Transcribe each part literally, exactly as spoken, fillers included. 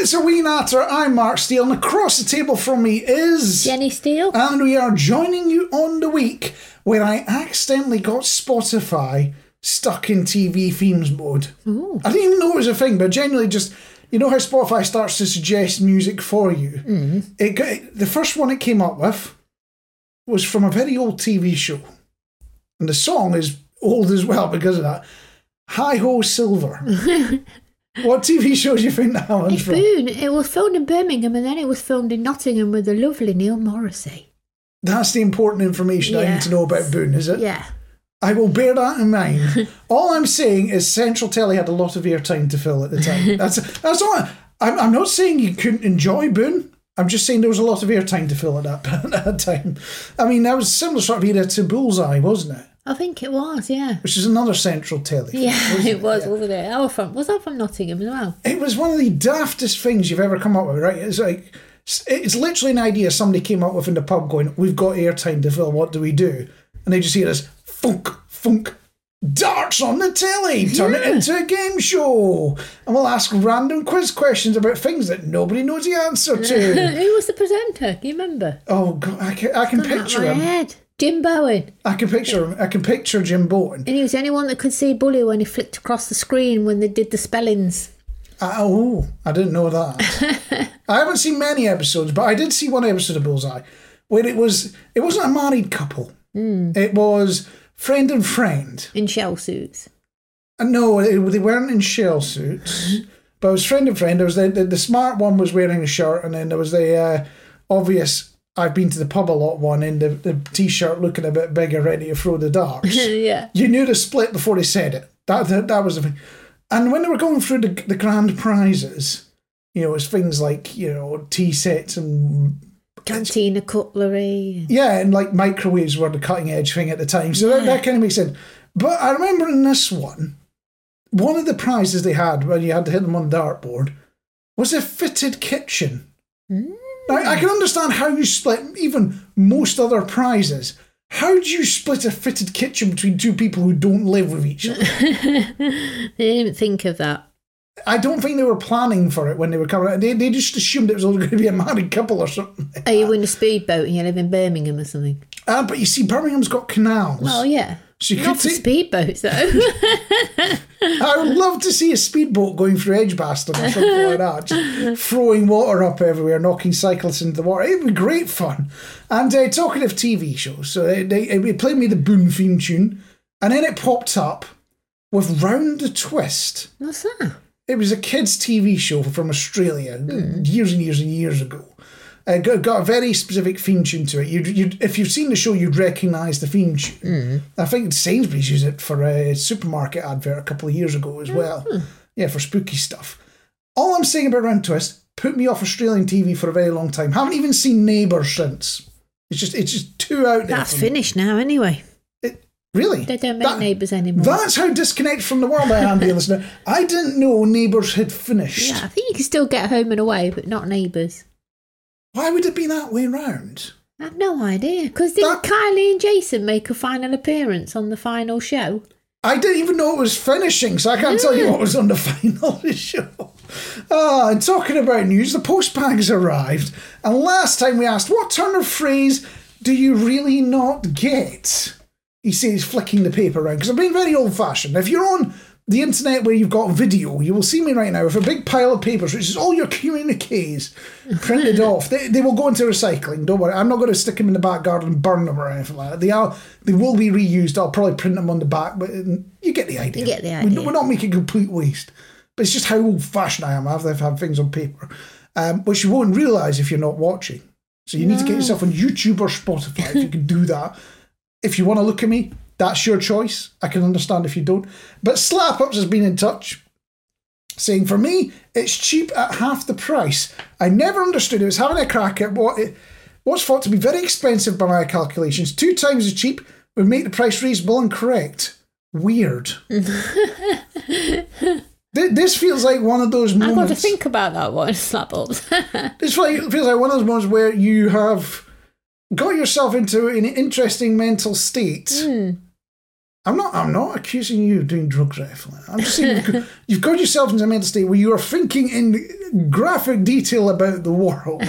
it's A Wee Natter. I'm Mark Steele, and across the table from me is... Jenny Steele. And we are joining you on the week where I accidentally got Spotify stuck in T V themes mode. Ooh. I didn't even know it was a thing, but generally just... You know how Spotify starts to suggest music for you? Mm. It got, it, the first one it came up with was from a very old T V show. And the song is old as well because of that. Hi-Ho Silver. What T V show do you think that one's from? Boone. It was filmed in Birmingham and then it was filmed in Nottingham with the lovely Neil Morrissey. That's the important information yeah. I need to know about Boone, is it? Yeah. I will bear that in mind. All I'm saying is Central Telly had a lot of airtime to fill at the time. That's that's all. I, I'm, I'm not saying you couldn't enjoy Boone. I'm just saying there was a lot of airtime to fill at that, at that time. I mean, that was a similar sort of era to Bullseye, wasn't it? I think it was, yeah. Which is another Central Telly. Yeah, film, it was it? Yeah. over there. Our from, was that from Nottingham as well? It was one of the daftest things you've ever come up with, right? It's like, it's literally an idea somebody came up with in the pub going, we've got airtime to fill, what do we do? And they just hear us, Funk, funk, darts on the telly. Turn yeah. it into a game show. And we'll ask random quiz questions about things that nobody knows the answer to. Who was the presenter? Do you remember? Oh, God, I can, I can picture him. Head. Jim Bowen. I can picture him. I can picture Jim Bowen. And he was the only one that could see Bully when he flicked across the screen when they did the spellings. I, oh, I didn't know that. I haven't seen many episodes, but I did see one episode of Bullseye where it, was, it wasn't a married couple. Mm. It was... Friend and friend. In shell suits. Uh, no, they, they weren't in shell suits. But it was friend and friend. There was the, the, the smart one was wearing a shirt, and then there was the uh, obvious I've been to the pub a lot one in the, the T-shirt looking a bit bigger, ready to throw the darts. Yeah. You knew the split before they said it. That that, that was the thing. And when they were going through the, the grand prizes, you know, it's things like, you know, tea sets and... Cantina cutlery. Yeah, and like microwaves were the cutting edge thing at the time. So yeah. that, that kind of makes sense. But I remember in this one, one of the prizes they had when you had to hit them on the dartboard was a fitted kitchen. Mm. I, I can understand how you split even most other prizes. How do you split a fitted kitchen between two people who don't live with each other? They didn't think of that. I don't think they were planning for it when they were coming out. They, they just assumed it was all going to be a married couple or something. Like, are you in a speedboat and you live in Birmingham or something? Ah, uh, but you see, Birmingham's got canals. Well, yeah. So you not could for take... speedboats, though. I would love to see a speedboat going through Edgebaston or something like that. Just throwing water up everywhere, knocking cyclists into the water. It would be great fun. And uh, talking of T V shows, so they, they, they played me the Boone theme tune, and then it popped up with Round the Twist. What's that? It was a kids' T V show from Australia mm. years and years and years ago. Uh, got, got a very specific theme tune to it. You'd, you'd, if you've seen the show, you'd recognise the theme tune. Mm. I think Sainsbury's used it for a supermarket advert a couple of years ago as well. Mm. Yeah, for spooky stuff. All I'm saying about Round Twist put me off Australian T V for a very long time. Haven't even seen Neighbours since. It's just it's just too out there. That's finished now anyway. Really? They don't make that, Neighbours anymore. That's how disconnected from the world I am, dear listener. I didn't know Neighbours had finished. Yeah, I think you can still get Home and Away, but not Neighbours. Why would it be that way round? I have no idea. Because didn't that... Kylie and Jason make a final appearance on the final show? I didn't even know it was finishing, so I can't mm. tell you what was on the final show. Ah, and talking about news, the post bags arrived. And last time we asked, what turn of phrase do you really not get? You see, he's flicking the paper around. Because I'm being very old-fashioned. If you're on the internet where you've got video, you will see me right now with a big pile of papers, which is all your communiques printed off. They, they will go into recycling. Don't worry. I'm not going to stick them in the back garden and burn them or anything like that. They, are, they will be reused. I'll probably print them on the back. But you get the idea. You get the idea. We're not making complete waste. But it's just how old-fashioned I am. I've had things on paper, um, which you won't realise if you're not watching. So you no. need to get yourself on YouTube or Spotify if you can do that. If you want to look at me, that's your choice. I can understand if you don't. But SlapUps has been in touch saying, for me, it's cheap at half the price. I never understood it. I was having a crack at what it, what's thought to be very expensive by my calculations. Two times as cheap would make the price reasonable and correct. Weird. This feels like one of those moments... I've got to think about that one, SlapUps. This feels like one of those moments where you have... got yourself into an interesting mental state mm. I'm not I'm not accusing you of doing drugs or anything. I'm just saying you've got, you've got yourself into a mental state where you are thinking in graphic detail about the world.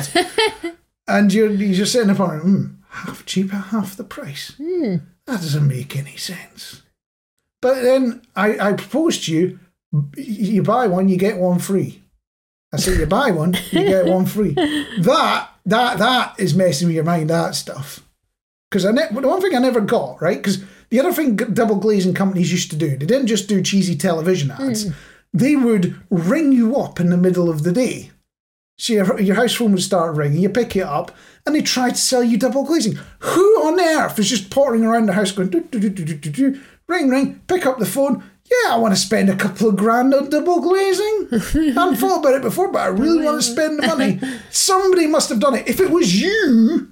And you're, you're sitting upon it, mm, half cheaper, half the price. Mm. That doesn't make any sense. But then I, I proposed to you, you buy one, you get one free. I said, you buy one, you get one free. That, that, that is messing with your mind, that stuff. Because I ne- the one thing I never got, right, because the other thing Double Glazing companies used to do, they didn't just do cheesy television ads. Mm. They would ring you up in the middle of the day. So your, your house phone would start ringing, you pick it up, and they try to sell you Double Glazing. Who on earth is just pottering around the house going, do, do, do, do, do, do, ring, ring, pick up the phone. Yeah, I want to spend a couple of grand on Double Glazing. I haven't thought about it before, but I really want to spend the money. Somebody must have done it. If it was you,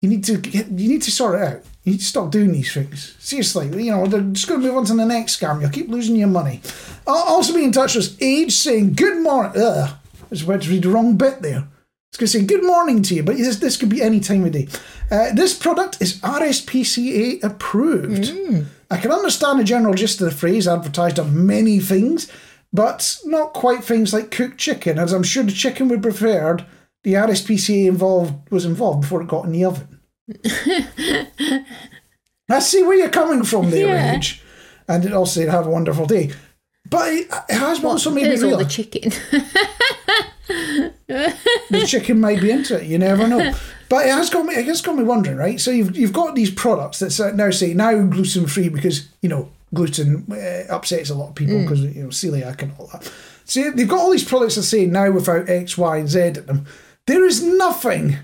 you need to get, you need to sort it out. You need to stop doing these things. Seriously, you know, they're just going to move on to the next scam. You'll keep losing your money. I'll also be in touch with Age saying, good morning. Ugh, I was about to read the wrong bit there. It's going to say, good morning to you, but this, this could be any time of day. Uh, this product is R S P C A approved. Mm. I can understand the general gist of the phrase advertised on many things, but not quite things like cooked chicken, as I'm sure the chicken we preferred, the R S P C A involved was involved before it got in the oven. I see where you're coming from there, yeah. Age, and it also said have a wonderful day, but it, it has what, also made me realize the chicken the chicken might be into it, you never know. But it has got me, it has got me wondering, right? So you've you've got these products that now say now gluten free because, you know, gluten uh, upsets a lot of people because mm. you know, celiac and all that. So they've got all these products that say now without X, Y and Z in them. There is nothing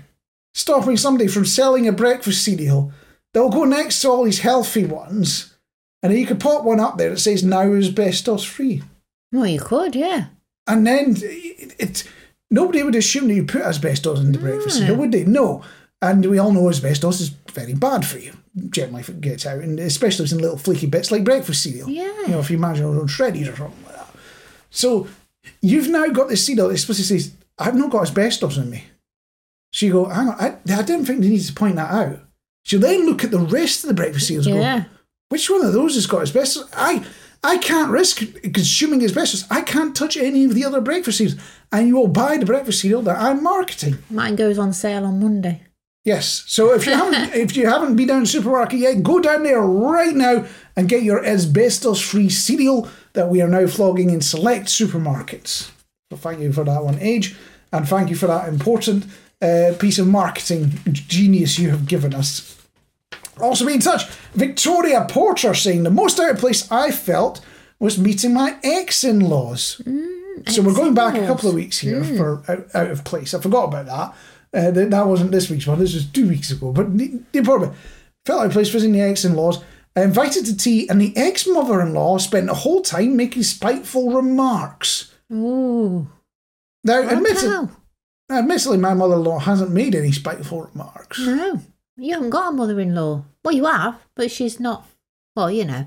stopping somebody from selling a breakfast cereal. They'll go next to all these healthy ones, and then you could pop one up there that says now is asbestos free. Well, you could, yeah. And then it, it nobody would assume that you put asbestos in the mm. breakfast cereal, would they? No. And we all know asbestos is very bad for you, generally if it gets out, and especially in little flaky bits like breakfast cereal. Yeah. You know, if you imagine it on Shreddies or something like that. So you've now got this cereal that explicitly says, I've not got asbestos in me. So you go, hang on, I, I didn't think they needed to point that out. So you then look at the rest of the breakfast cereals and yeah. go, which one of those has got asbestos? I I can't risk consuming asbestos. I can't touch any of the other breakfast cereals. And you will buy the breakfast cereal that I'm marketing. Mine goes on sale on Monday. Yes. So if you haven't if you haven't been down to the supermarket yet, go down there right now and get your asbestos-free cereal that we are now flogging in select supermarkets. So thank you for that one, Age. And thank you for that important Uh, piece of marketing genius you have given us. Also be in touch, Victoria Porter saying the most out of place I felt was meeting my ex-in-laws. Mm, so we're going back a couple of weeks here mm. for out, out of place. I forgot about that. Uh, that. That wasn't this week's one. This was two weeks ago. But the apartment felt out of place visiting the ex-in-laws. I invited to tea and the ex-mother-in-law spent the whole time making spiteful remarks. Ooh. Now, admittedly... Now, admittedly, my mother-in-law hasn't made any spiteful remarks. No, you haven't got a mother-in-law. Well, you have, but she's not, well, you know.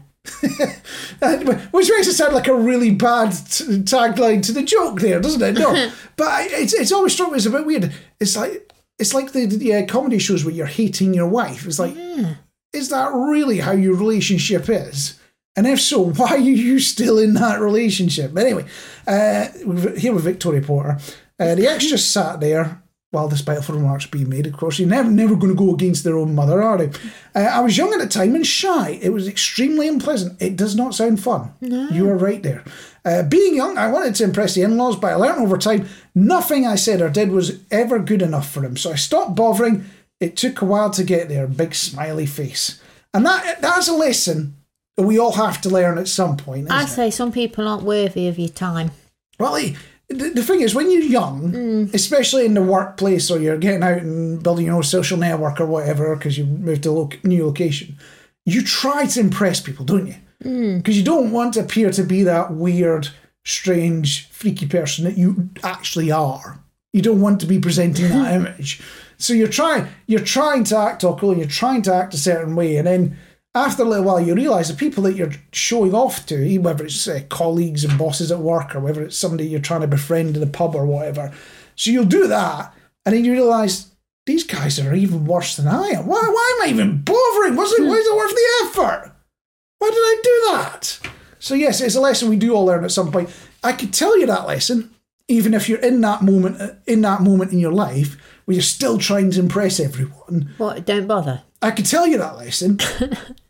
Which makes it sound like a really bad t- tagline to the joke there, doesn't it? No, but it's it's always struck me as a bit weird. It's like it's like the, the uh, comedy shows where you're hating your wife. It's like, yeah. Is that really how your relationship is? And if so, why are you still in that relationship? But anyway, uh, here with Victoria Porter. Uh, the ex just sat there while the spiteful remarks being made. Of course, you're never, never going to go against their own mother, are they? Uh, I was young at the time and shy. It was extremely unpleasant. It does not sound fun. No. You are right there. Uh, being young, I wanted to impress the in-laws, but I learned over time nothing I said or did was ever good enough for them. So I stopped bothering. It took a while to get there. Big smiley face. And that that's a lesson that we all have to learn at some point. I say it? Some people aren't worthy of your time. Well, he, The thing is, when you're young, mm. especially in the workplace or you're getting out and building your own social network or whatever because you've moved to a lo- new location, you try to impress people, don't you? Because mm. you don't want to appear to be that weird, strange, freaky person that you actually are. You don't want to be presenting that image. So you're trying, you're trying to act all cool and you're trying to act a certain way. And then after a little while, you realise the people that you're showing off to, whether it's uh, colleagues and bosses at work or whether it's somebody you're trying to befriend in the pub or whatever. So you'll do that and then you realise these guys are even worse than I am. Why, why am I even bothering? What's it, why is it worth the effort? Why did I do that? So yes, it's a lesson we do all learn at some point. I could tell you that lesson, even if you're in that moment, in that moment in your life where you're still trying to impress everyone. What? Don't bother. I could tell you that lesson,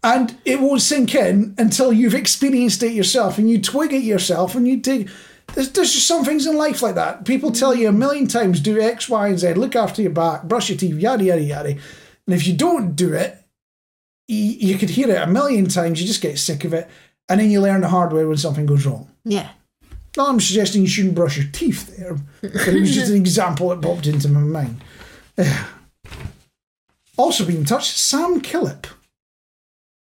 and it won't sink in until you've experienced it yourself and you twig it yourself and you dig. There's, there's just some things in life like that. People tell you a million times, do X, Y, and Z, look after your back, brush your teeth, yada, yada, yada. And if you don't do it, you, you could hear it a million times, you just get sick of it, and then you learn the hard way when something goes wrong. Yeah. Not I'm suggesting you shouldn't brush your teeth there, but it was just an example that popped into my mind. Also been in touch, Sam Killip.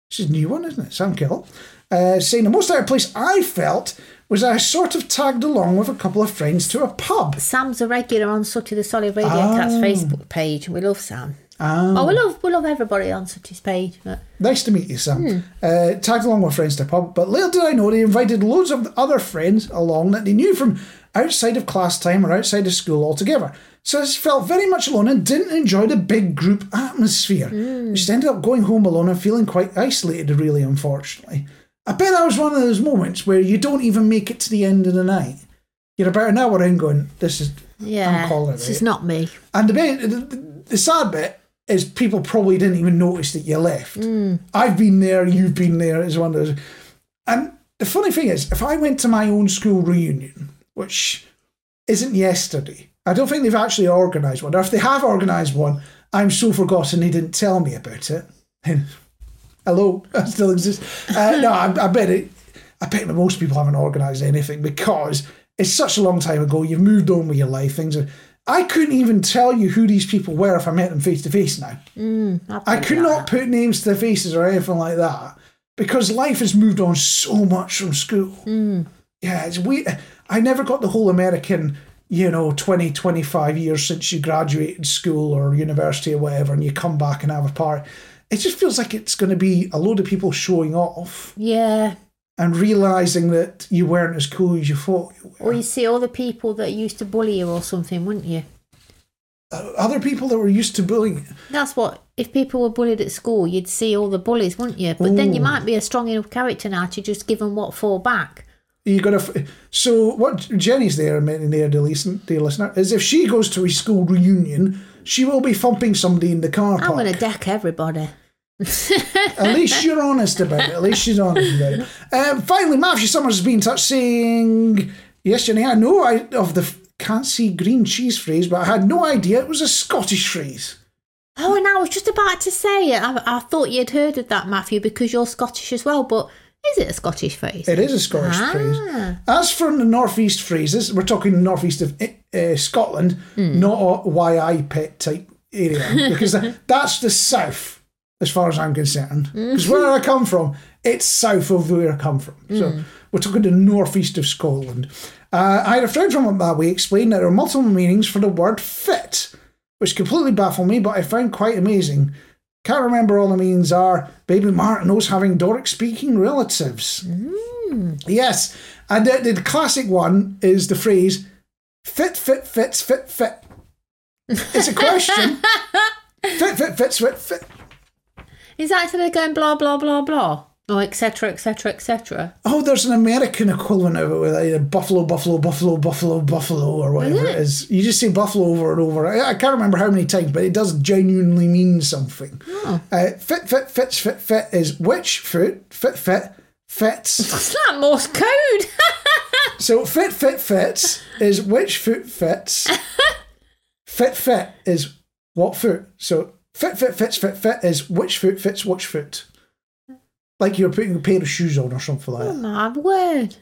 This is a new one, isn't it? Sam Killip. Uh, saying, the most out of place I felt was I sort of tagged along with a couple of friends to a pub. Sam's a regular on Sooty the Solid Radio ah. Cat's Facebook page. We love Sam. Ah. Oh, we love, we love everybody on Sooty's page. But... Nice to meet you, Sam. Hmm. Uh, tagged along with friends to a pub, but little did I know they invited loads of other friends along that they knew from outside of class time or outside of school altogether. So I felt very much alone and didn't enjoy the big group atmosphere. Mm. I just ended up going home alone and feeling quite isolated, really, unfortunately. I bet that was one of those moments where you don't even make it to the end of the night. You're about an hour in going, this is, yeah, I'm calling it. This is not me. And the, the, the, the sad bit is people probably didn't even notice that you left. Mm. I've been there, you've been there. It's one of those. And the funny thing is, if I went to my own school reunion, which isn't yesterday, I don't think they've actually organised one. Or if they have organised one, I'm so forgotten they didn't tell me about it. Hello, I still exist. Uh, no, I, I bet it. I bet most people haven't organised anything because it's such a long time ago. You've moved on with your life. Things. Are, I couldn't even tell you who these people were if I met them face to face now. Mm, I could not put names to their faces or anything like that because life has moved on so much from school. Mm. Yeah, it's weird. I never got the whole American, you know, twenty, twenty-five years since you graduated school or university or whatever, and you come back and have a party. It just feels like it's going to be a load of people showing off. Yeah. And realising that you weren't as cool as you thought you were. Or you see all the people that used to bully you or something, wouldn't you? Uh, other people that were used to bullying. That's what, if people were bullied at school, you'd see all the bullies, wouldn't you? But Ooh. Then you might be a strong enough character now to just give them what for back. You got to. So what Jenny's there, dear listener, is if she goes to a school reunion, she will be thumping somebody in the car park. I'm going to deck everybody. At least you're honest about it. At least she's honest about it. Um, finally, Matthew Summers has been in touch saying, "Yes, Jenny, I know I of the can't see green cheese phrase, but I had no idea it was a Scottish phrase." Oh, and I was just about to say it. I, I thought you'd heard of that, Matthew, because you're Scottish as well, but. Is it a Scottish phrase? It is a Scottish ah. phrase. As for the northeast phrases, we're talking northeast of uh, Scotland, mm. not a Y I P E T type area, because that's the south, as far as I'm concerned. Because where I come from, it's south of where I come from. So mm. we're talking the northeast of Scotland. Uh, I had a friend from up that way explain that there are multiple meanings for the word fit, which completely baffled me, but I found quite amazing. Can't remember all the meanings are. Baby Martin knows having Doric-speaking relatives. Mm. Yes. And the, the classic one is the phrase, fit, fit, fits, fit, fit. It's a question. Fit, fit, fits, fit, fit. Is that actually going blah, blah, blah, blah? Or et cetera, et cetera, et cetera? Oh, there's an American equivalent of it with either buffalo, buffalo, buffalo, buffalo, buffalo, or whatever mm-hmm. it is. You just say buffalo over and over. I, I can't remember how many times, but it does genuinely mean something. Oh. Uh, fit, fit, fits, fit, fit is which foot, fit, fit, fits. That's not Morse code. So fit, fit, fits is which foot fits. Fit, fit is what foot. So fit, fit, fits, fit, fit is which foot fits which foot. Like you're putting a pair of shoes on or something like that. Oh, my word.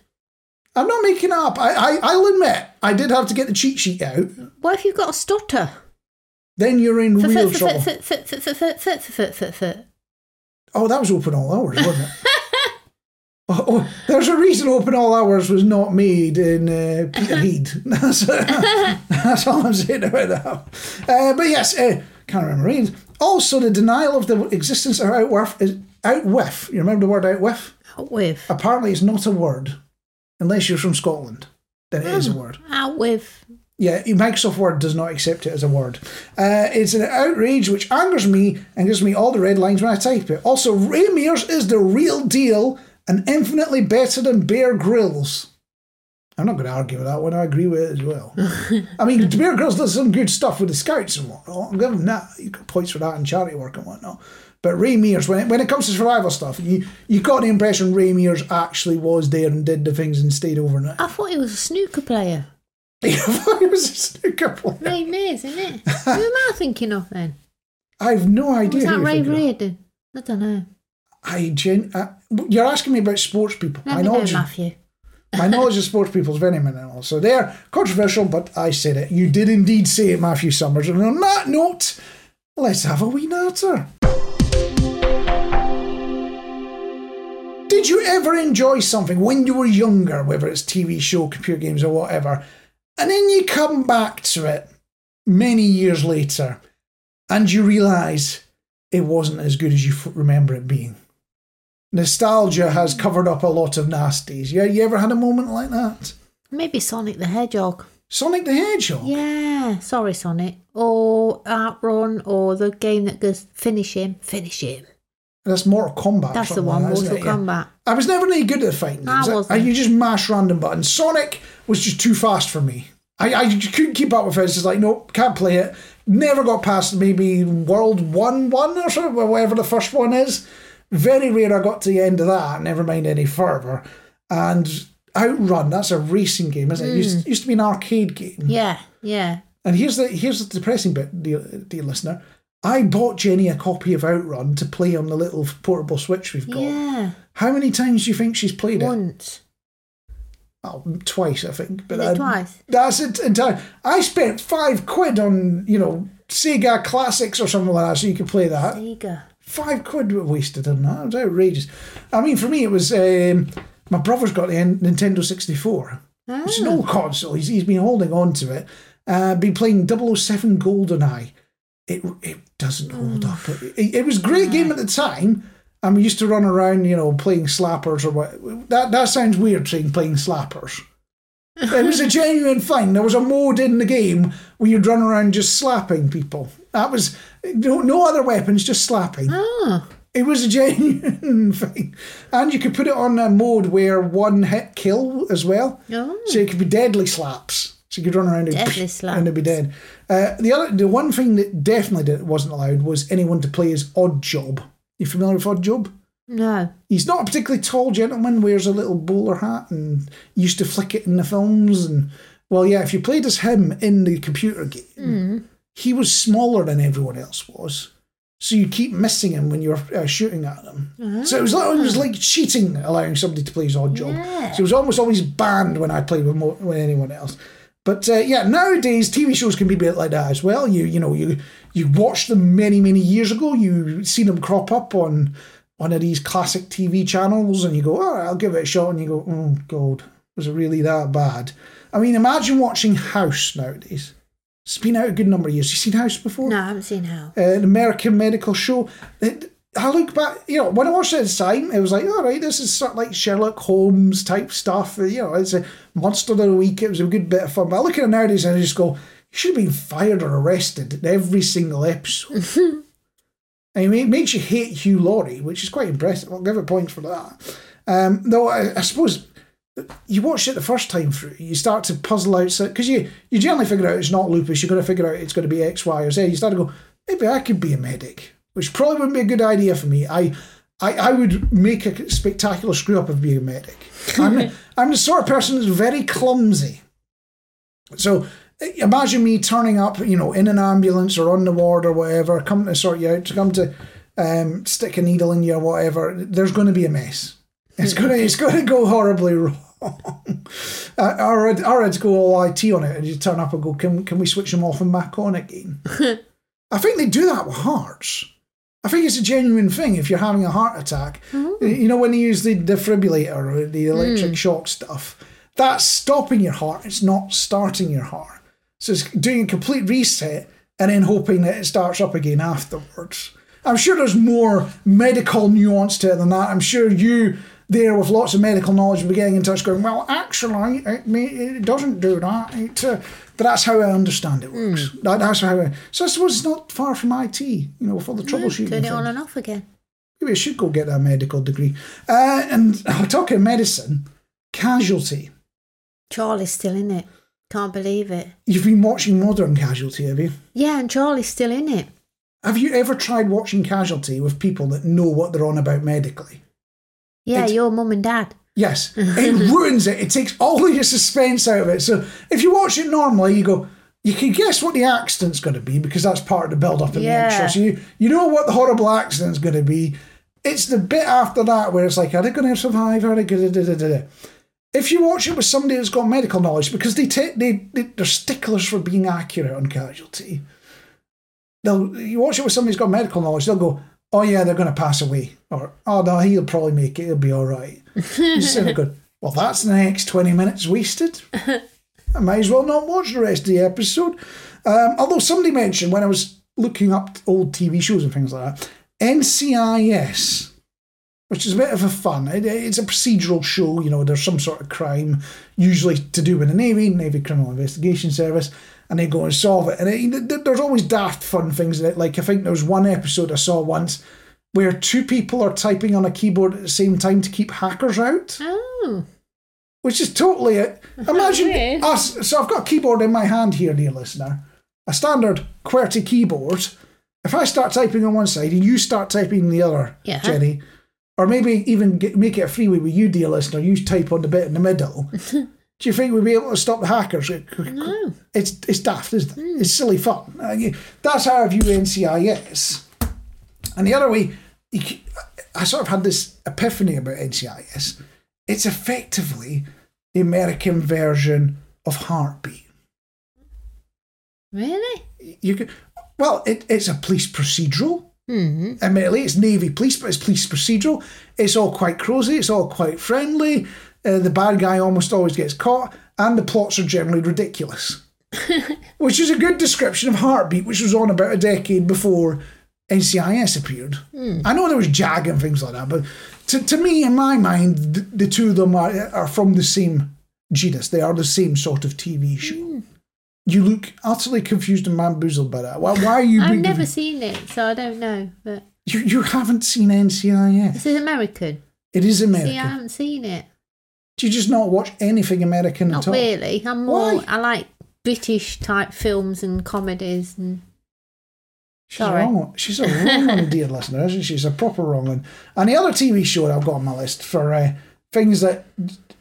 I'm not making it up. I, I, I'll admit, I did have to get the cheat sheet out. What if you've got a stutter? Then you're in f- real f- trouble. F- f- f- f- f- f- f- f- f- oh, that was open all hours, wasn't it? oh, oh, there's a reason open all hours was not made in uh, Peterhead. that's, that's all I'm saying about that. Uh, but yes, uh, can't remember reasons. Also, the denial of the existence of Outworth is... Outwith. You remember the word outwith? Outwith. Apparently it's not a word. Unless you're from Scotland. Then it oh, is a word. Outwith. Yeah, Microsoft Word does not accept it as a word. Uh, it's an outrage which angers me and gives me all the red lines when I type it. Also, Ray Mears is the real deal and infinitely better than Bear Grylls. I'm not going to argue with that one. I agree with it as well. I mean, Bear Grylls does some good stuff with the Scouts and whatnot. I'm giving him that. You got points for that and charity work and whatnot. But Ray Mears, when it, when it comes to survival stuff, you, you got the impression Ray Mears actually was there and did the things and stayed overnight. I thought he was a snooker player. I thought he was a snooker player. Ray Mears, isn't it? Who am I thinking of then? I have no idea. Was that Ray Reardon? I don't know. I gen- uh, You're asking me about sports people. Let I know, Matthew. My knowledge of sports people is very minimal, so they're controversial, but I said it. You did indeed say it, Matthew Summers. And on that note, let's have a wee natter. Did you ever enjoy something when you were younger, whether it's T V show, computer games or whatever, and then you come back to it many years later and you realise it wasn't as good as you remember it being? Nostalgia has covered up a lot of nasties. Yeah, you ever had a moment like that? Maybe Sonic the Hedgehog. Sonic the Hedgehog? Yeah, sorry Sonic. Or Outrun, or the game that goes, finish him, finish him. That's Mortal Kombat. That's the one, like, Mortal Kombat. Yeah. I was never any good at fighting games. I wasn't. You just mash random buttons. Sonic was just too fast for me. I, I couldn't keep up with it. It's just like, nope, can't play it. Never got past maybe World one one or something, or whatever the first one is. Very rare I got to the end of that, never mind any further. And Outrun, that's a racing game, isn't it? Mm. It used, used to be an arcade game. Yeah, yeah. And here's the here's the depressing bit, dear, dear listener. I bought Jenny a copy of Outrun to play on the little portable Switch we've got. Yeah. How many times do you think she's played Once. it? Once. Oh, twice, I think. But I, twice? That's it entirely. I spent five quid on, you know, Sega Classics or something like that, so you could play that. Sega. Five quid wasted on that. It was outrageous. I mean, for me, it was um, my brother's got the Nintendo sixty-four. Oh. It's an old console. He's, he's been holding on to it. Uh, been playing double oh seven GoldenEye. It it doesn't hold mm. up. It, it, it was a great game at the time, and we used to run around, you know, playing slappers or what. That that sounds weird, saying playing slappers. It was a genuine thing. There was a mode in the game where you'd run around just slapping people. That was no, no other weapons, just slapping. Oh. It was a genuine thing. And you could put it on a mode where one hit kill as well. Oh. So it could be deadly slaps. So you could run around deadly and, and it'd be dead. Uh, the other, the one thing that definitely did, wasn't allowed was anyone to play as Odd Job. You familiar with Odd Job? No. He's not a particularly tall gentleman, wears a little bowler hat and used to flick it in the films. And well, yeah, if you played as him in the computer game, mm. he was smaller than everyone else was. So you keep missing him when you're uh, shooting at him. Uh-huh. So it was, like, it was like cheating, allowing somebody to play his Odd Job. Yeah. So it was almost always banned when I played with, more, with anyone else. But uh, yeah, nowadays T V shows can be a bit like that as well. You you know, you you watched them many, many years ago. You see them crop up on one of these classic T V channels and you go, all right, I'll give it a shot. And you go, oh, God, was it really that bad? I mean, imagine watching House nowadays. It's been out a good number of years. You seen House before? No, I haven't seen House. Uh, an American medical show. It, I look back, you know, when I watched it at the time, it was like, all right, this is sort of like Sherlock Holmes type stuff. You know, it's a monster of the week. It was a good bit of fun. But I look at it nowadays and I just go, you should have been fired or arrested in every single episode. I mean, it makes you hate Hugh Laurie, which is quite impressive. I'll give it points for that. Um, though I, I suppose you watch it the first time through, you start to puzzle out, because you, you generally figure out it's not lupus, you're going to figure out it's going to be X, Y, or Z. You start to go, maybe I could be a medic, which probably wouldn't be a good idea for me. I I, I would make a spectacular screw-up of being a medic. I'm, I'm the sort of person that's very clumsy. So imagine me turning up, you know, in an ambulance or on the ward or whatever, come to sort you out, to come to um, stick a needle in you or whatever. There's going to be a mess. It's going to it's going to go horribly wrong. uh, or, I'd, or I'd go all I T on it and you turn up and go, can can we switch them off and back on again? I think they do that with hearts. I think it's a genuine thing if you're having a heart attack. Ooh. You know, when they use the defibrillator or the electric mm. shock stuff, that's stopping your heart. It's not starting your heart. So it's doing a complete reset and then hoping that it starts up again afterwards. I'm sure there's more medical nuance to it than that. I'm sure you, there with lots of medical knowledge were getting in touch going, well, actually, it, it doesn't do that. It, uh, but that's how I understand it works. Mm. That, that's how I, so I suppose it's not far from I T, you know, for the troubleshooting. No, turn it on and off again. Maybe I should go get that medical degree. Uh, and oh, talking medicine, Casualty. Charlie's still in it. Can't believe it. You've been watching modern Casualty, have you? Yeah, and Charlie's still in it. Have you ever tried watching Casualty with people that know what they're on about medically? Yeah, it, your mum and dad. Yes. It ruins it. It takes all of your suspense out of it. So if you watch it normally, you go, you can guess what the accident's going to be because that's part of the build-up in yeah. the extra. So you, you know what the horrible accident's going to be. It's the bit after that where it's like, are they going to survive? Are they going to... If you watch it with somebody that's got medical knowledge, because they t- they, they they're sticklers for being accurate on Casualty, they'll you watch it with somebody who's got medical knowledge, they'll go, oh yeah, they're going to pass away, or oh no, he'll probably make it, he'll be all right. You say, well, that's the next twenty minutes wasted. I might as well not watch the rest of the episode. Um, although somebody mentioned when I was looking up old T V shows and things like that, N C I S. Which is a bit of a fun. It, it's a procedural show, you know, there's some sort of crime, usually to do with the Navy, Navy Criminal Investigation Service, and they go and solve it. And it, there's always daft fun things in it. Like, I think there was one episode I saw once where two people are typing on a keyboard at the same time to keep hackers out. Oh. Which is totally it. Imagine us. So I've got a keyboard in my hand here, dear listener. A standard QWERTY keyboard. If I start typing on one side and you start typing the other, yeah. Jenny... Or maybe even get, make it a freeway with you, dear listener. You type on the bit in the middle. Do you think we'd be able to stop the hackers? No. It's it's daft, isn't it? Mm. It's silly fun. That's how I view N C I S. And the other way, you, I sort of had this epiphany about N C I S. It's effectively the American version of Heartbeat. Really? You could. Well, it, it's a police procedural. Mm-hmm. Admittedly, it's Navy police, but it's police procedural. It's all quite cosy. It's all quite friendly. Uh, the bad guy almost always gets caught, and the plots are generally ridiculous, which is a good description of Heartbeat, which was on about a decade before N C I S appeared. Mm. I know there was JAG and things like that, but to to me, in my mind, the, the two of them are are from the same genus. They are the same sort of T V show. Mm. You look utterly confused and bamboozled by that. Why, why are you... I've being... never seen it, so I don't know. But You you haven't seen N C I S? This is American. It is American. See, I haven't seen it. Do you just not watch anything American not at all? Not really. I'm more... Why? I like British-type films and comedies and... She's Sorry. Wrong. She's a wrong one, dear listener, isn't she? She's a proper wrong one. And the other T V show that I've got on my list for uh, things that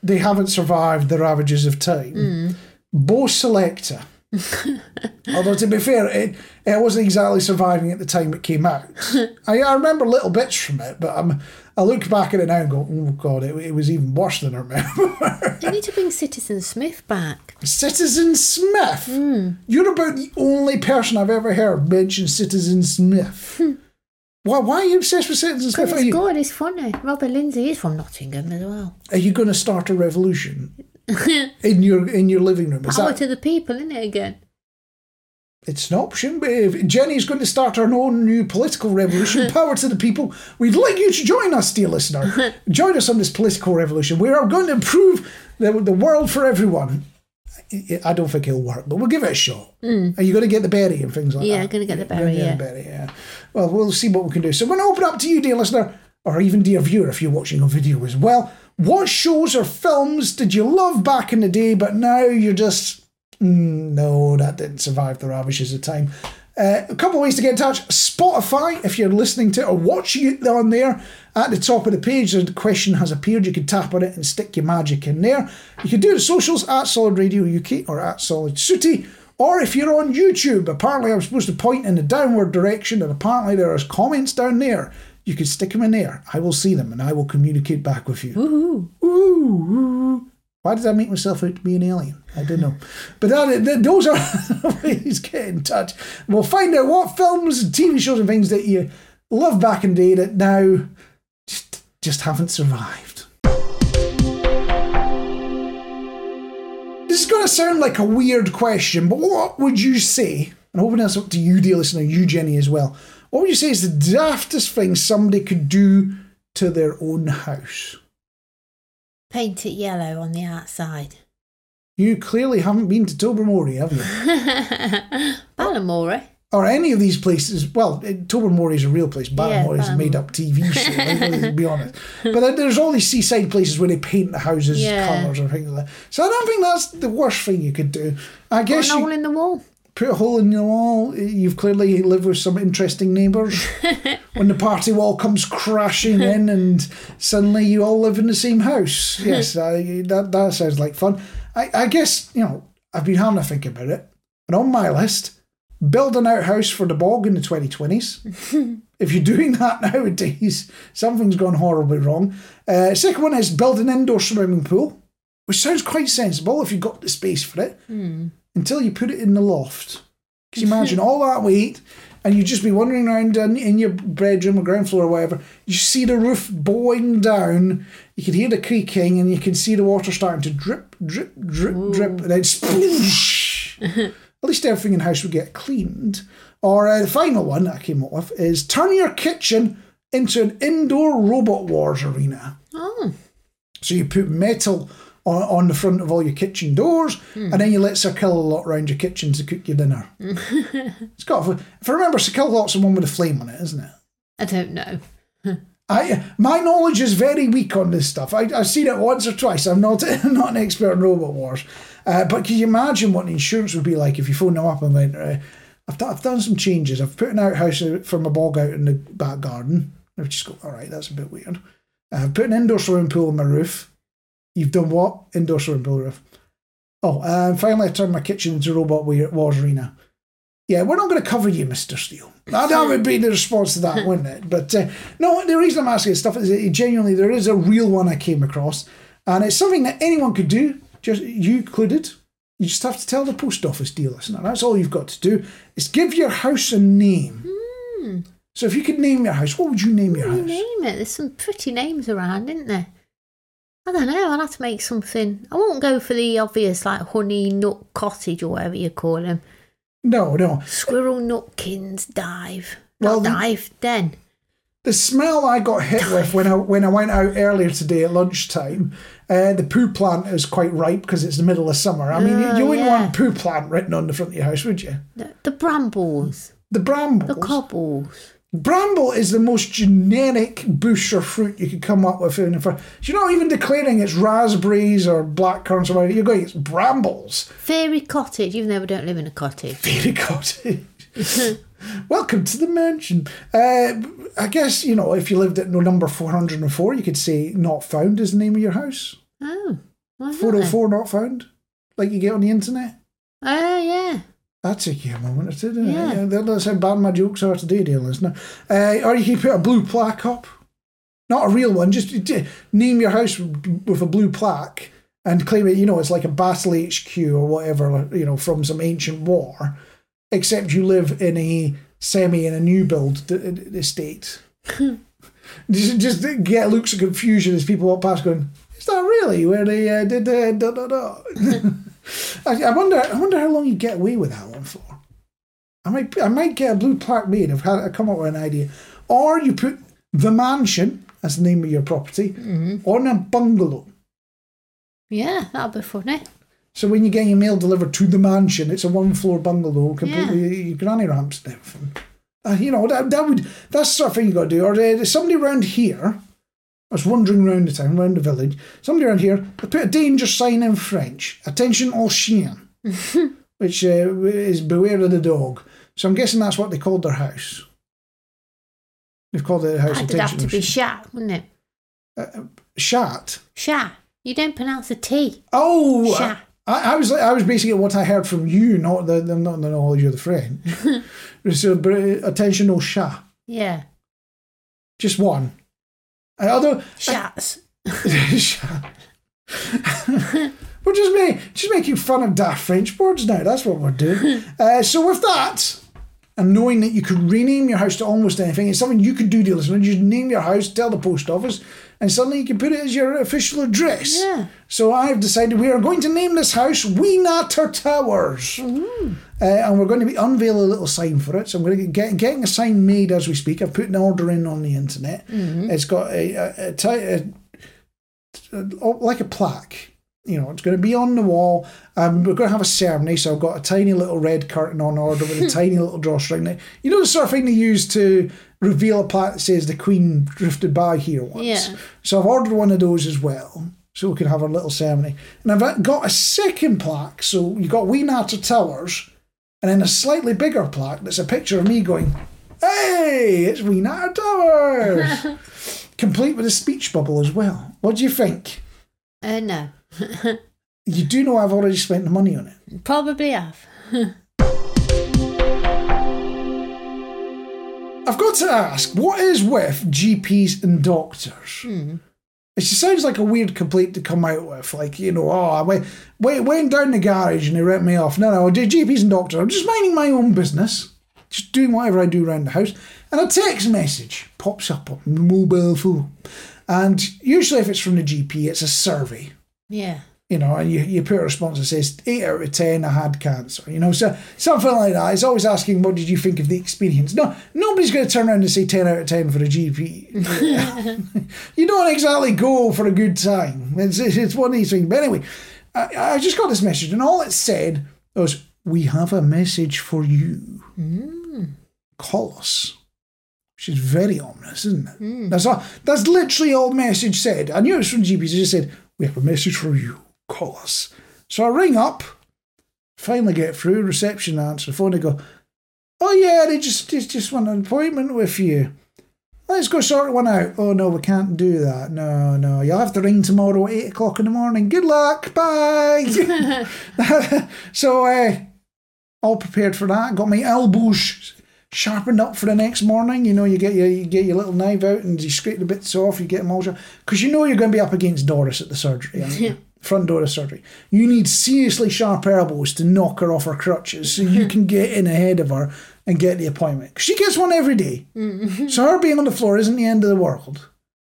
they haven't survived the ravages of time, mm. Bo Selector. Although, to be fair, it, it wasn't exactly surviving at the time it came out. I, I remember little bits from it, but I'm, I look back at it now and go, oh God, it, it was even worse than I remember. They need to bring Citizen Smith back. Citizen Smith? Mm. You're about the only person I've ever heard mention Citizen Smith. Why, why are you obsessed with Citizen Smith? It's you, good, it's funny. Robert Lindsay is from Nottingham as well. Are you going to start a revolution? in your in your living room. Is Power that, to the people, isn't it, again? It's an option, but if Jenny's going to start her own new political revolution, power to the people, we'd like you to join us, dear listener. Join us on this political revolution. We are going to improve the, the world for everyone. I don't think it'll work, but we'll give it a shot. Mm. Are you going to get the berry and things like yeah, that? Yeah, going to get the berry, yeah. The berry, yeah. Well, we'll see what we can do. So we're going to open up to you, dear listener, or even dear viewer if you're watching on video as well. What shows or films did you love back in the day, but now you're just, mm, no, that didn't survive the ravages of time? Uh, a couple of ways to get in touch. Spotify, if you're listening to it or watching it on there, at the top of the page, the question has appeared. You can tap on it and stick your magic in there. You can do the socials at Solid Radio U K or at Solid Sooty. Or if you're on YouTube, apparently I'm supposed to point in the downward direction, and apparently there are comments down there. You can stick them in there. I will see them and I will communicate back with you. Ooh. Ooh. Why did I make myself out to be an alien? I don't know. But that, that, those are the ways to get in touch. We'll find out what films and T V shows and things that you loved back in the day that now just, just haven't survived. This is going to sound like a weird question, but what would you say, and I'm hoping that's up to you, dear listener, you, Jenny, as well, what would you say is the daftest thing somebody could do to their own house? Paint it yellow on the outside. You clearly haven't been to Tobermory, have you? Ballamory. Or, or any of these places. Well, Tobermory is a real place. Ballamory yeah, is a made-up T V show, to be honest. But there's all these seaside places where they paint the houses yeah. colours and things like that. So I don't think that's the worst thing you could do. I guess Put a hole in the wall. Put a hole in the wall. You've clearly lived with some interesting neighbours. When the party wall comes crashing in and suddenly you all live in the same house. Yes, I, that, that sounds like fun. I, I guess, you know, I've been having a think about it. And on my list, build an outhouse for the bog in the twenty twenties. If you're doing that nowadays, something's gone horribly wrong. Uh, second one is build an indoor swimming pool, which sounds quite sensible if you've got the space for it, mm. until you put it in the loft. Because imagine all that weight, and you'd just be wandering around in, in your bedroom or ground floor or whatever. You see the roof bowing down. You can hear the creaking, and you can see the water starting to drip, drip, drip, Ooh. drip, and then sploosh. At least everything in the house would get cleaned. Or uh, the final one that I came up with is turn your kitchen into an indoor Robot Wars arena. Oh. So you put metal on, on the front of all your kitchen doors, mm. and then you let Circilla Lot round your kitchen to cook your dinner. It's got. If I remember, Circilla Lot's the one with a flame on it, isn't it? I don't know. I, my knowledge is very weak on this stuff. I, I've seen it once or twice. I'm not I'm not an expert in Robot Wars. Uh, but can you imagine what the insurance would be like if you phoned them up and went, uh, I've, d- I've done some changes. I've put an outhouse for my bog out in the back garden. I've just go, all right, that's a bit weird. Uh, I've put an indoor swimming pool on my roof. You've done what? Indoor swimming pool roof. Oh, uh, and finally I turned my kitchen into Robot Wars Arena. Yeah, we're not going to cover you, Mister Steele. That, that would be the response to that, wouldn't it? But uh, no, the reason I'm asking this stuff is that genuinely there is a real one I came across, and it's something that anyone could do, just you included. You just have to tell the post office, dear listener. That's all you've got to do is give your house a name. Mm. So if you could name your house, what would you name what your house? Name it. There's some pretty names around, isn't there? I don't know. I'll have to make something. I won't go for the obvious, like Honey Nut Cottage or whatever you call them. No, no. Squirrel Nutkins dive. Well, Not dive, den. The smell I got hit dive. with when I when I went out earlier today at lunchtime, uh, the poo plant is quite ripe because it's the middle of summer. I mean, oh, you, you wouldn't yeah. want poo plant written on the front of your house, would you? The, the brambles. The brambles. The cobbles. Bramble is the most generic bush or fruit you could come up with. In the front. You're not even declaring it's raspberries or blackcurrants or whatever. You're going, it's brambles. Fairy cottage, even though we don't live in a cottage. Fairy cottage. Welcome to the mansion. Uh, I guess, you know, if you lived at number four hundred four, you could say not found is the name of your house. Oh. four oh four not found, like you get on the internet. Oh, uh, yeah. That took you a moment or two, didn't yeah. it? Yeah, that's how bad my jokes are today, dear listener. Uh, or you can put a blue plaque up. Not a real one, just name your house with a blue plaque and claim it, you know, it's like a battle H Q or whatever, you know, from some ancient war, except you live in a semi in a new build estate. just, just get looks of confusion as people walk past going, is that really where they uh, did uh, da da da? I wonder. I wonder how long you get away with that one for. I might. I might get a blue plaque made. I've had. I come up with an idea. Or you put the mansion as the name of your property mm-hmm. on a bungalow. Yeah, that'll be funny. So when you get your mail delivered to the mansion, it's a one-floor bungalow, completely yeah. granny ramps and everything. Uh, you know that that would that's the sort of thing you got to do. Or uh, somebody around here. I was wandering around the town, around the village. Somebody around here, I put a danger sign in French. Attention au chien, which uh, is beware of the dog. So I'm guessing that's what they called their house. They've called their house That'd attention. It'd have to be chat, wouldn't it? Uh, chat? Chat. You don't pronounce the T. Oh! Chat. I, I was I was basically what I heard from you, not the, the, not the knowledge of the French. So, attention au chat. Yeah. Just one. Although shots, we're just making just making fun of daft French words now. That's what we're doing. uh, so with that, and knowing that you could rename your house to almost anything, it's something you could do, dear listener. You name your house, tell the post office, and suddenly you can put it as your official address. Yeah. So I've decided we are going to name this house Wee Natter Towers, mm-hmm. uh, and we're going to be unveil a little sign for it. So I'm going to get getting a sign made as we speak. I've put an order in on the internet. Mm-hmm. It's got a, a, a, t- a like a plaque. You know, it's going to be on the wall. Um, we're going to have a ceremony, so I've got a tiny little red curtain on order with a tiny little drawstring. There. You know the sort of thing they use to reveal a plaque that says the Queen drifted by here once? Yeah. So I've ordered one of those as well, so we can have our little ceremony. And I've got a second plaque, so you've got Wee Natter Towers, and then a slightly bigger plaque that's a picture of me going, hey, it's Wee Natter Towers! Complete with a speech bubble as well. What do you think? Uh, no. You do know I've already spent the money on it. Probably have. I've got to ask, what is with G Ps and doctors? Mm. It just sounds like a weird complaint to come out with. Like, you know, oh, I went, went, went down the garage and they ripped me off. No, no, G Ps and doctors. I'm just minding my own business. Just doing whatever I do around the house. And a text message pops up on my mobile phone. And usually if it's from the G P, it's a survey. Yeah. You know, and you, you put a response that says, eight out of ten, I had cancer. You know, so something like that. It's always asking, what did you think of the experience? No, nobody's going to turn around and say ten out of ten for a G P. You don't exactly go for a good time. It's, it's one of these things. But anyway, I, I just got this message, and all it said was, we have a message for you. Mm. Call us. Which is very ominous, isn't it? Mm. That's, all, that's literally all message said. I knew it was from G Ps. It just said, we have a message for you. Call us. So I ring up, finally get through, reception answer the phone, they go, oh yeah, they just, they just want an appointment with you. Let's go sort one out. Oh no, we can't do that. No, no, you'll have to ring tomorrow at eight o'clock in the morning. Good luck, bye. So uh, all prepared for that. Got my elbows sharpened up for the next morning. You know, you get your you get your little knife out and you scrape the bits off, you get them all sharp. Because you know you're going to be up against Doris at the surgery. Aren't you? Yeah. Front door of surgery. You need seriously sharp elbows to knock her off her crutches so you can get in ahead of her and get the appointment. She gets one every day. So her being on the floor isn't the end of the world.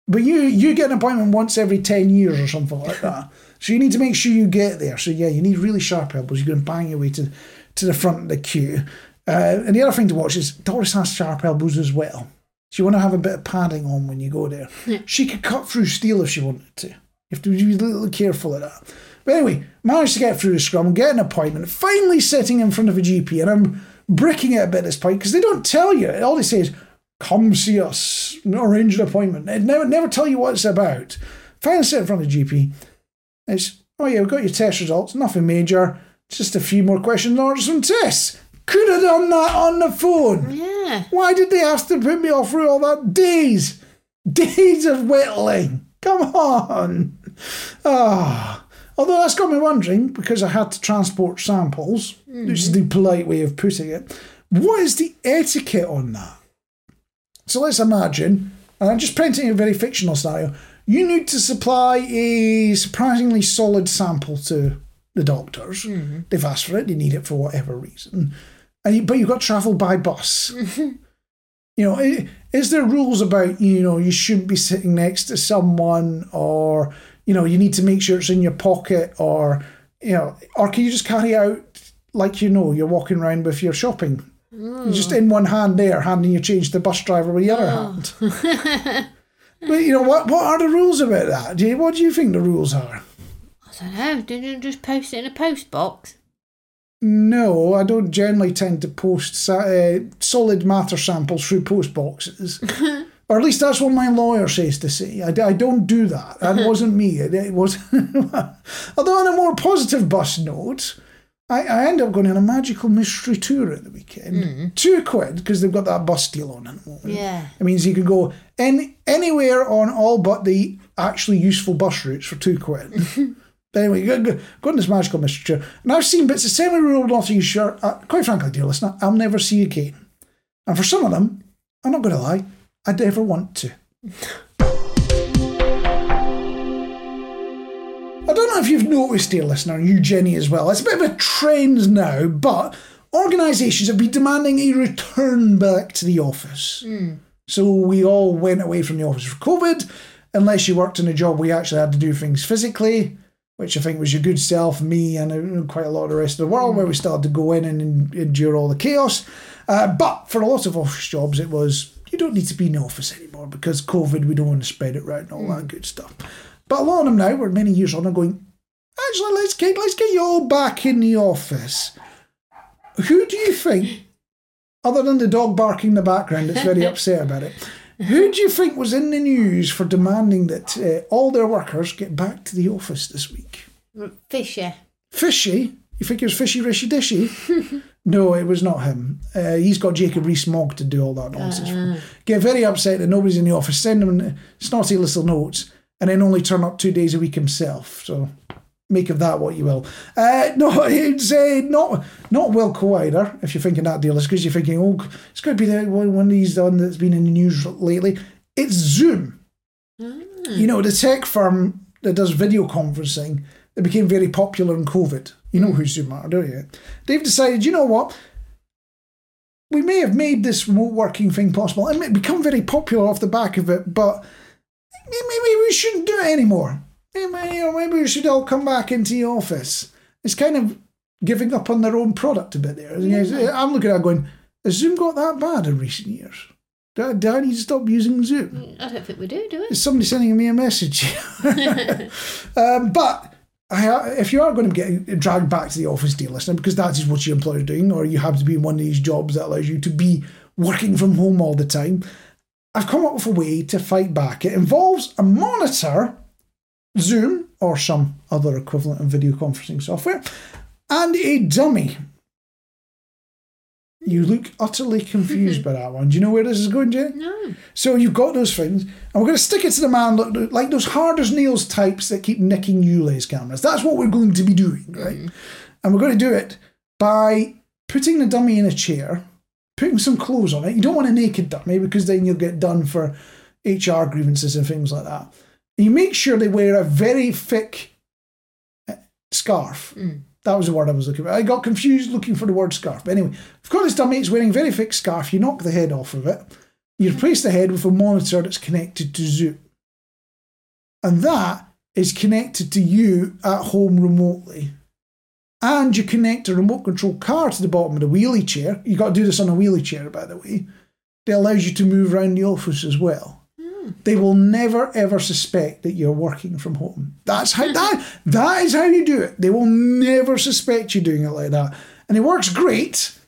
But you you get an appointment once every ten years or something like that. So you need to make sure you get there. So yeah, you need really sharp elbows. You're going to bang your way to, to the front of the queue. Uh, and the other thing to watch is Doris has sharp elbows as well. So you want to have a bit of padding on when you go there. Yeah. She could cut through steel if she wanted to. You have to be a little careful of that. But anyway, managed to get through the scrum, get an appointment, finally sitting in front of a G P, and I'm bricking it a bit at this point, because they don't tell you. All they say is, come see us, arrange an appointment. They never, never tell you what it's about. Finally sit in front of the G P. It's, oh yeah, we've got your test results, nothing major, just a few more questions or some tests. Could have done that on the phone. Yeah. Why did they have to put me off through all that? Days, days of whittling. Come on. Ah, although that's got me wondering, because I had to transport samples, mm. which is the polite way of putting it, what is the etiquette on that? So let's imagine, and I'm just painting a very fictional scenario, you need to supply a surprisingly solid sample to the doctors. Mm-hmm. They've asked for it, they need it for whatever reason, and you, but you've got to travel by bus. You know, is there rules about, you know, you shouldn't be sitting next to someone, or, you know, you need to make sure it's in your pocket, or, you know, or can you just carry out, like, you know, you're walking around with your shopping. Mm. You're just in one hand there, handing your change to the bus driver with the other oh. hand. But, you know, what what are the rules about that? Do you, what do you think the rules are? I don't know. Did you just post it in a post box? No, I don't generally tend to post uh, solid matter samples through post boxes. Or at least that's what my lawyer says to say. I, I don't do that. That wasn't me. It, it was. Although on a more positive bus note, I, I end up going on a magical mystery tour at the weekend. Mm. Two quid, because they've got that bus deal on at the moment. Yeah. It means you can go in, anywhere on all but the actually useful bus routes for two quid. But anyway, go, go, go on this magical mystery tour. And I've seen bits of semi-rural Nottinghamshire, uh, quite frankly, dear listener, I'll never see again. And for some of them, I'm not going to lie, I never want to. I don't know if you've noticed, dear listener, you Jenny as well, it's a bit of a trend now, but organisations have been demanding a return back to the office. Mm. So we all went away from the office for COVID, unless you worked in a job where you actually had to do things physically, which I think was your good self, me, and quite a lot of the rest of the world, where we started to go in and endure all the chaos. Uh, but for a lot of office jobs, it was, you don't need to be in the office anymore because COVID, we don't want to spread it around and all mm. that good stuff. But a lot of them now, we're many years on, are going, actually, let's get, let's get you all back in the office. Who do you think, other than the dog barking in the background that's very upset about it, who do you think was in the news for demanding that uh, all their workers get back to the office this week? Fishy. Fishy? You think it was Fishy Rishy Dishy? No, it was not him. Uh, he's got Jacob Rees-Mogg to do all that nonsense. Uh-uh. Get very upset that nobody's in the office, send him snotty little notes, and then only turn up two days a week himself. So make of that what you will. Uh, no, it's uh, not not Will Collider, if you're thinking that deal. It's because you're thinking, oh, it's going to be the one of these done that's been in the news lately. It's Zoom. Mm. You know, the tech firm that does video conferencing that became very popular in COVID. You know who Zoom are, don't you? They've decided, you know what? We may have made this remote working thing possible. It may become very popular off the back of it, but maybe we shouldn't do it anymore. Maybe we should all come back into the office. It's kind of giving up on their own product a bit there. Yeah. I'm looking at it going, has Zoom got that bad in recent years? Do I, do I need to stop using Zoom? I don't think we do, do we? Is somebody sending me a message? um, but I, if you are going to get dragged back to the office, dear listener, because that is what your employer is doing, or you have to be in one of these jobs that allows you to be working from home all the time, I've come up with a way to fight back. It involves a monitor, Zoom, or some other equivalent in video conferencing software, and a dummy. You look utterly confused by that one. Do you know where this is going, Jenny? No. So you've got those things, and we're going to stick it to the man, look, like those hard-as-nails types that keep nicking Yule's cameras. That's what we're going to be doing, right? Mm. And we're going to do it by putting the dummy in a chair, putting some clothes on it. You don't want a naked dummy because then you'll get done for H R grievances and things like that. And you make sure they wear a very thick scarf. Mm. That was the word I was looking for. I got confused looking for the word scarf. But anyway, of course, this dummy is wearing a very thick scarf. You knock the head off of it. You replace the head with a monitor that's connected to Zoom. And that is connected to you at home remotely. And you connect a remote control car to the bottom of the wheelie chair. You've got to do this on a wheelie chair, by the way. That allows you to move around the office as well. Mm. They will never, ever suspect that you're working from home. That's how that, that is how you do it. They will never suspect you doing it like that. And it works great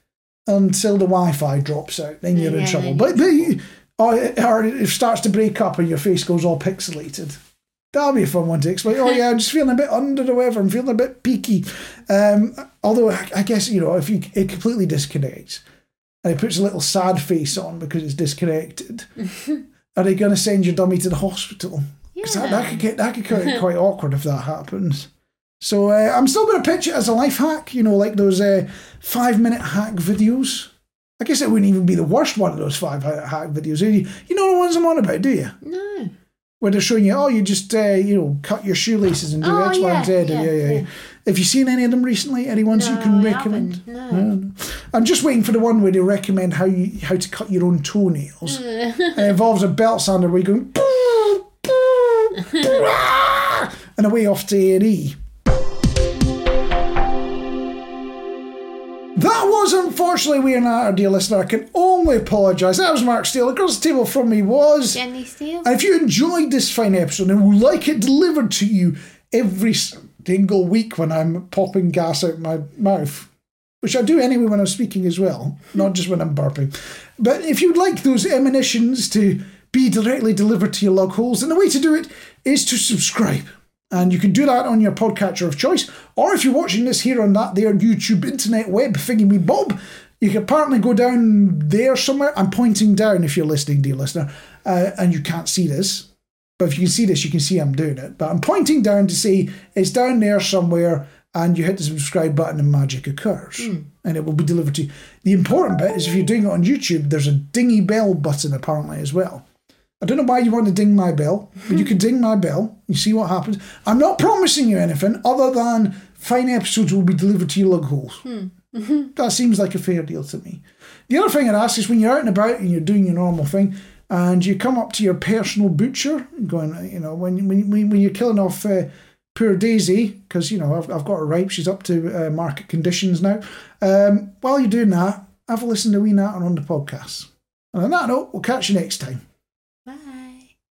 until the Wi-Fi drops out. Then you're yeah, in trouble. But, but you, or, it, or it starts to break up and your face goes all pixelated. That'll be a fun one to explain. Oh, yeah, I'm just feeling a bit under the weather. I'm feeling a bit peaky. Um, although, I guess, you know, if you it completely disconnects and it puts a little sad face on because it's disconnected, are they going to send your dummy to the hospital? Because yeah. that, that could get that could get quite awkward if that happens. So uh, I'm still going to pitch it as a life hack, you know, like those uh, five-minute hack videos. I guess it wouldn't even be the worst one of those five-minute hack videos. You, you know the ones I'm on about, do you? No. Where they're showing you, oh, you just, uh, you know, cut your shoelaces and do oh, X, yeah, Y, and Z. Yeah, yeah, yeah. yeah. Have you seen any of them recently? Any ones no, you can recommend? No. no. I'm just waiting for the one where they recommend how you how to cut your own toenails. It involves a belt sander where you're going, boo, boo, boo, ah! And away off to A and E. That was, unfortunately, Wee Natter, dear listener. I can only apologise. That was Mark Steele. Across the table from me was Jenny Steele. And if you enjoyed this fine episode and would like it delivered to you every single week when I'm popping gas out my mouth, which I do anyway when I'm speaking as well, not just when I'm burping. But if you'd like those emanations to be directly delivered to your lug holes, then the way to do it is to subscribe. And you can do that on your podcatcher of choice. Or if you're watching this here on that there YouTube internet web thingy me bob, you can apparently go down there somewhere. I'm pointing down if you're listening, dear listener, uh, and you can't see this. But if you can see this, you can see I'm doing it. But I'm pointing down to say it's down there somewhere, and you hit the subscribe button and magic occurs. Mm. And it will be delivered to you. The important bit is if you're doing it on YouTube, there's a dingy bell button apparently as well. I don't know why you want to ding my bell, but you can ding my bell. You see what happens. I'm not promising you anything other than fine episodes will be delivered to your lug holes. Mm-hmm. That seems like a fair deal to me. The other thing I'd ask is when you're out and about and you're doing your normal thing and you come up to your personal butcher, going, you know, when when when you're killing off uh, poor Daisy, because, you know, I've, I've got her ripe. She's up to uh, market conditions now. Um, while you're doing that, have a listen to Wee Natter on the podcast. And on that note, we'll catch you next time. Bye.